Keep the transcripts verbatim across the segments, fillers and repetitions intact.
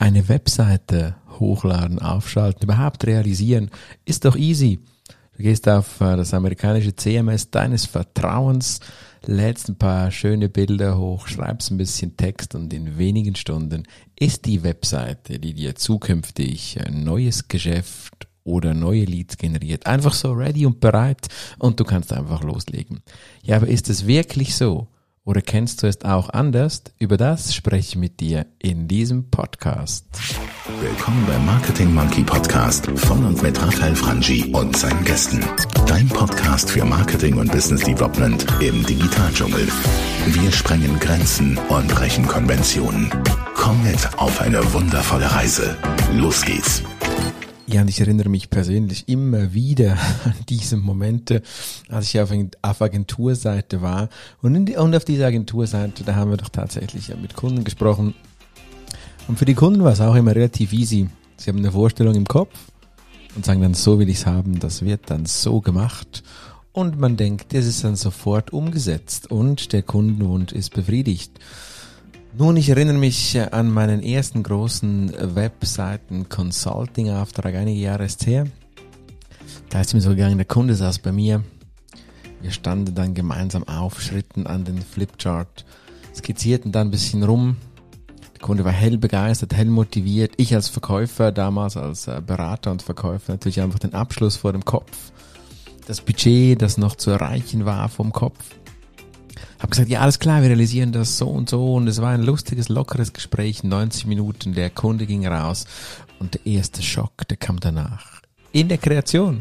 eine Webseite hochladen, aufschalten, überhaupt realisieren, ist doch easy. Du gehst auf das amerikanische C M S deines Vertrauens, lädst ein paar schöne Bilder hoch, schreibst ein bisschen Text und in wenigen Stunden ist die Webseite, die dir zukünftig ein neues Geschäft oder neue Leads generiert, einfach so ready und bereit und du kannst einfach loslegen. Ja, aber ist es wirklich so? Oder kennst du es auch anders? Über das spreche ich mit dir in diesem Podcast. Willkommen beim Marketing Monkey Podcast von und mit Raphael Franchi und seinen Gästen. Dein Podcast für Marketing und Business Development im Digitaldschungel. Wir sprengen Grenzen und brechen Konventionen. Komm mit auf eine wundervolle Reise. Los geht's. Ja, und ich erinnere mich persönlich immer wieder an diese Momente, als ich auf, auf Agenturseite war. Und, in die, und auf dieser Agenturseite, da haben wir doch tatsächlich mit Kunden gesprochen. Und für die Kunden war es auch immer relativ easy. Sie haben eine Vorstellung im Kopf und sagen dann, so will ich es haben, das wird dann so gemacht. Und man denkt, das ist dann sofort umgesetzt und der Kundenwunsch ist befriedigt. Nun, ich erinnere mich an meinen ersten großen Webseiten-Consulting-Auftrag, einige Jahre ist her. Da ist es mir so gegangen, der Kunde saß bei mir. Wir standen dann gemeinsam auf, schritten an den Flipchart, skizzierten dann ein bisschen rum. Der Kunde war hell begeistert, hell motiviert. Ich als Verkäufer, damals als Berater und Verkäufer, natürlich einfach den Abschluss vor dem Kopf. Das Budget, das noch zu erreichen war vom Kopf. Habe gesagt, ja, alles klar, wir realisieren das so und so. Und es war ein lustiges, lockeres Gespräch, neunzig Minuten. Der Kunde ging raus und der erste Schock, der kam danach. In der Kreation.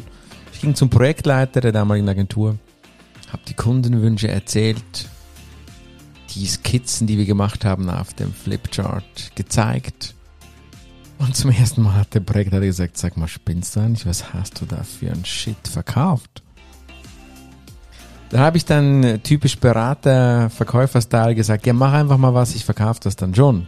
Ich ging zum Projektleiter der damaligen Agentur, habe die Kundenwünsche erzählt, die Skizzen, die wir gemacht haben, auf dem Flipchart gezeigt. Und zum ersten Mal hat der Projektleiter gesagt, sag mal, spinnst du eigentlich? Was hast du da für einen Shit verkauft? Da habe ich dann typisch Berater, Verkäufer-Style gesagt, ja, mach einfach mal was, ich verkaufe das dann schon.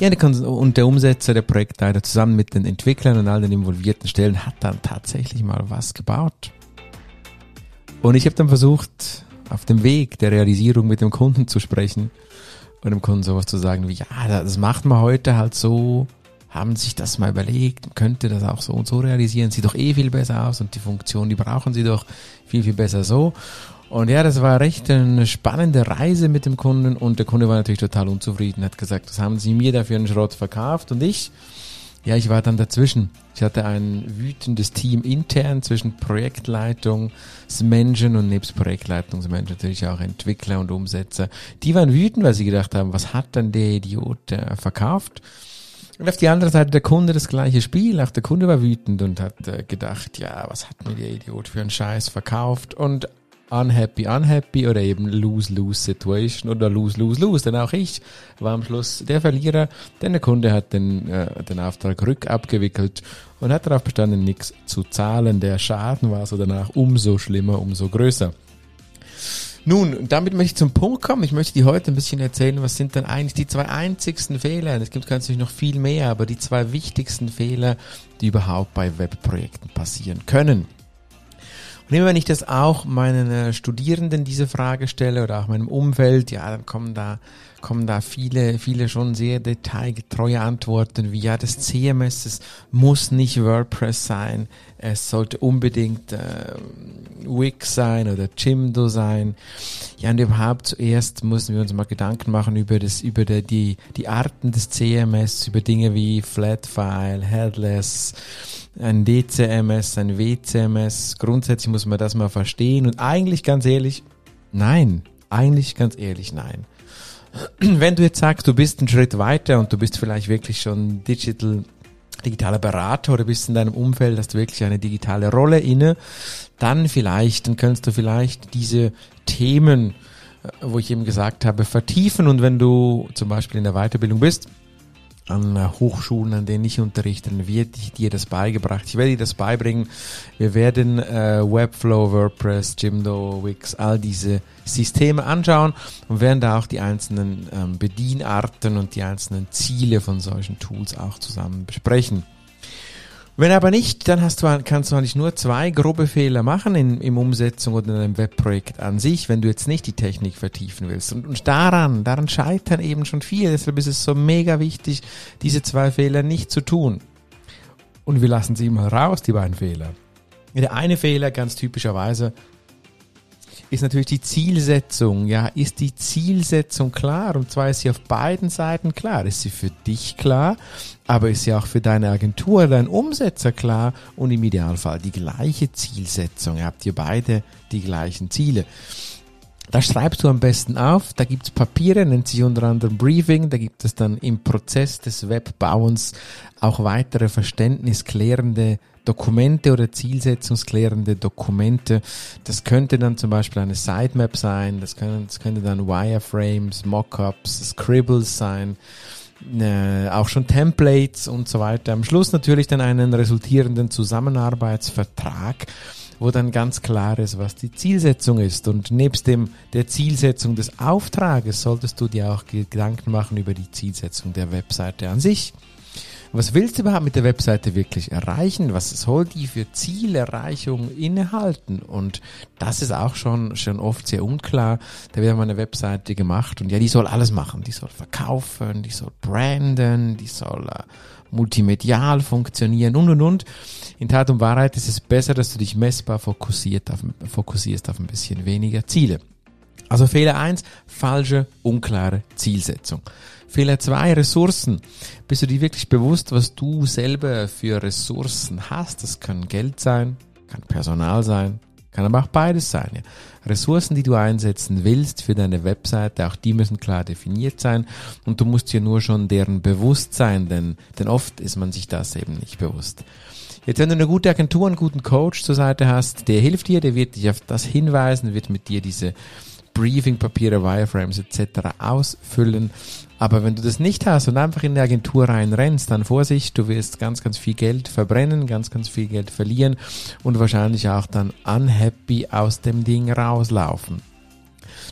Ja, und der Umsetzer, der Projektleiter zusammen mit den Entwicklern und all den involvierten Stellen hat dann tatsächlich mal was gebaut. Und ich habe dann versucht, auf dem Weg der Realisierung mit dem Kunden zu sprechen und dem Kunden sowas zu sagen wie, ja, das macht man heute halt so, haben sich das mal überlegt, könnte das auch so und so realisieren, sieht doch eh viel besser aus und die Funktion, die brauchen sie doch viel, viel besser so. Und ja, das war recht eine spannende Reise mit dem Kunden und der Kunde war natürlich total unzufrieden, hat gesagt, was haben sie mir dafür einen Schrott verkauft und ich, ja, ich war dann dazwischen. Ich hatte ein wütendes Team intern zwischen Projektleitungsmenschen und nebst Projektleitungsmenschen natürlich auch Entwickler und Umsetzer. Die waren wütend, weil sie gedacht haben, was hat denn der Idiot äh, verkauft? Und auf die andere Seite der Kunde das gleiche Spiel. Auch der Kunde war wütend und hat äh, gedacht, ja, was hat mir der Idiot für einen Scheiß verkauft? Und unhappy, unhappy oder eben Lose-Lose-Situation oder Lose-Lose-Lose. Denn auch ich war am Schluss der Verlierer, denn der Kunde hat den, äh, den Auftrag rückabgewickelt und hat darauf bestanden, nichts zu zahlen. Der Schaden war so danach umso schlimmer, umso größer. Nun, damit möchte ich zum Punkt kommen. Ich möchte dir heute ein bisschen erzählen, was sind denn eigentlich die zwei einzigsten Fehler. Es gibt natürlich noch viel mehr, aber die zwei wichtigsten Fehler, die überhaupt bei Webprojekten passieren können. Und immer wenn ich das auch meinen Studierenden diese Frage stelle oder auch meinem Umfeld, ja, dann kommen da, kommen da viele, viele schon sehr detailgetreue Antworten wie, ja, das C M S, es muss nicht WordPress sein, es sollte unbedingt äh, Wix sein oder Jimdo sein. Ja, und überhaupt zuerst müssen wir uns mal Gedanken machen über das, über der, die, die Arten des C M S, über Dinge wie Flatfile, Headless, ein D C M S, ein W C M S. Grundsätzlich muss man das mal verstehen. Und eigentlich ganz ehrlich, nein. Eigentlich ganz ehrlich, nein. Wenn du jetzt sagst, du bist einen Schritt weiter und du bist vielleicht wirklich schon digital, digitaler Berater oder bist in deinem Umfeld, hast du wirklich eine digitale Rolle inne, dann vielleicht, dann kannst du vielleicht diese Themen, wo ich eben gesagt habe, vertiefen. Und wenn du zum Beispiel in der Weiterbildung bist, an Hochschulen, an denen ich unterrichte, dann wird dir das beigebracht. Ich werde dir das beibringen. Wir werden äh, Webflow, WordPress, Jimdo, Wix, all diese Systeme anschauen und werden da auch die einzelnen ähm, Bedienarten und die einzelnen Ziele von solchen Tools auch zusammen besprechen. Wenn aber nicht, dann hast du, kannst du eigentlich nur zwei grobe Fehler machen in, im Umsetzung oder in einem Webprojekt an sich, wenn du jetzt nicht die Technik vertiefen willst. Und, und daran, daran scheitern eben schon viele. Deshalb ist es so mega wichtig, diese zwei Fehler nicht zu tun. Und wir lassen sie mal raus, die beiden Fehler. Der eine Fehler, ganz typischerweise, ist natürlich die Zielsetzung. Ja, ist die Zielsetzung klar? Und zwar ist sie auf beiden Seiten klar. Ist sie für dich klar, aber ist sie auch für deine Agentur, deinen Umsetzer klar und im Idealfall die gleiche Zielsetzung. Ihr habt ihr beide die gleichen Ziele. Da schreibst du am besten auf, da gibt's Papiere, nennt sich unter anderem Briefing, da gibt es dann im Prozess des Webbauens auch weitere verständnisklärende Dokumente oder zielsetzungsklärende Dokumente. Das könnte dann zum Beispiel eine Sitemap sein, das können, das könnte dann Wireframes, Mockups, Scribbles sein, äh, auch schon Templates und so weiter. Am Schluss natürlich dann einen resultierenden Zusammenarbeitsvertrag, wo dann ganz klar ist, was die Zielsetzung ist. Und nebst dem der Zielsetzung des Auftrages solltest du dir auch Gedanken machen über die Zielsetzung der Webseite an sich. Was willst du überhaupt mit der Webseite wirklich erreichen? Was soll die für Zielerreichung innehalten? Und das ist auch schon schon oft sehr unklar. Da wird mal eine Webseite gemacht und ja, die soll alles machen. Die soll verkaufen, die soll branden, die soll äh, multimedial funktionieren und und und. In Tat und Wahrheit ist es besser, dass du dich messbar fokussiert auf, fokussierst auf ein bisschen weniger Ziele. Also Fehler eins, falsche, unklare Zielsetzung. Fehler zwei, Ressourcen. Bist du dir wirklich bewusst, was du selber für Ressourcen hast? Das kann Geld sein, kann Personal sein, kann aber auch beides sein. Ja. Ressourcen, die du einsetzen willst für deine Webseite, auch die müssen klar definiert sein und du musst dir nur schon deren bewusst sein, denn, denn oft ist man sich das eben nicht bewusst. Jetzt, wenn du eine gute Agentur, einen guten Coach zur Seite hast, der hilft dir, der wird dich auf das hinweisen, wird mit dir diese Briefing-Papiere, Wireframes et cetera ausfüllen. Aber wenn du das nicht hast und einfach in die Agentur reinrennst, dann Vorsicht, du wirst ganz, ganz viel Geld verbrennen, ganz, ganz viel Geld verlieren und wahrscheinlich auch dann unhappy aus dem Ding rauslaufen.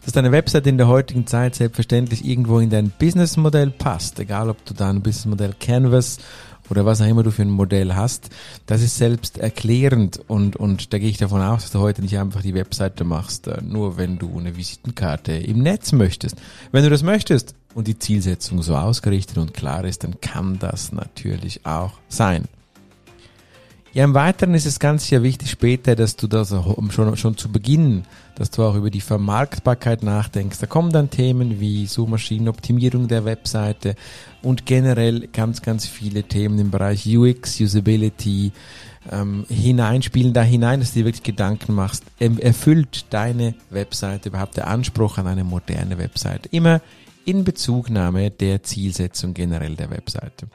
Dass deine Webseite in der heutigen Zeit selbstverständlich irgendwo in dein Businessmodell passt, egal ob du dein Businessmodell Canvas oder was auch immer du für ein Modell hast, das ist selbsterklärend und und da gehe ich davon aus, dass du heute nicht einfach die Webseite machst, nur wenn du eine Visitenkarte im Netz möchtest. Wenn du das möchtest und die Zielsetzung so ausgerichtet und klar ist, dann kann das natürlich auch sein. Ja, im Weiteren ist es ganz sicher wichtig später, dass du das schon, schon zu Beginn, dass du auch über die Vermarktbarkeit nachdenkst. Da kommen dann Themen wie Suchmaschinenoptimierung der Webseite und generell ganz, ganz viele Themen im Bereich U X, Usability ähm, hineinspielen, da hinein, dass du dir wirklich Gedanken machst. Erfüllt deine Webseite überhaupt der Anspruch an eine moderne Webseite? Immer in Bezugnahme der Zielsetzung generell der Webseite.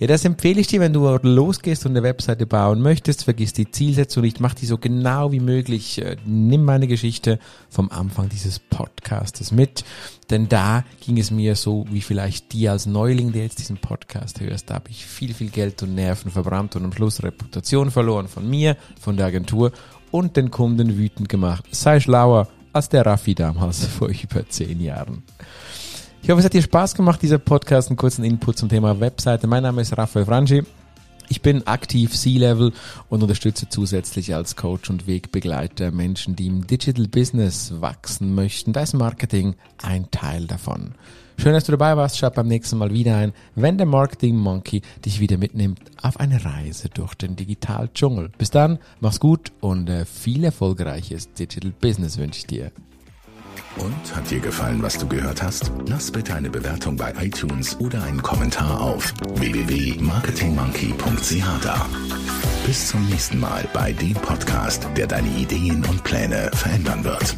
Ja, das empfehle ich dir, wenn du losgehst und eine Webseite bauen möchtest, vergiss die Zielsetzung nicht, mach die so genau wie möglich. Nimm meine Geschichte vom Anfang dieses Podcastes mit, denn da ging es mir so, wie vielleicht dir als Neuling, der jetzt diesen Podcast hörst, da habe ich viel, viel Geld und Nerven verbrannt und am Schluss Reputation verloren von mir, von der Agentur und den Kunden wütend gemacht. Sei schlauer als der Raffi damals vor über zehn Jahren. Ich hoffe, es hat dir Spaß gemacht, dieser Podcast, einen kurzen Input zum Thema Webseite. Mein Name ist Raphael Franchi. Ich bin aktiv C-Level und unterstütze zusätzlich als Coach und Wegbegleiter Menschen, die im Digital Business wachsen möchten. Da ist Marketing ein Teil davon. Schön, dass du dabei warst. Schau beim nächsten Mal wieder ein, wenn der Marketing Monkey dich wieder mitnimmt auf eine Reise durch den Digital-Dschungel. Bis dann, mach's gut und viel erfolgreiches Digital Business wünsche ich dir. Und hat dir gefallen, was du gehört hast? Lass bitte eine Bewertung bei iTunes oder einen Kommentar auf w w w punkt marketing monkey punkt c h da. Bis zum nächsten Mal bei dem Podcast, der deine Ideen und Pläne verändern wird.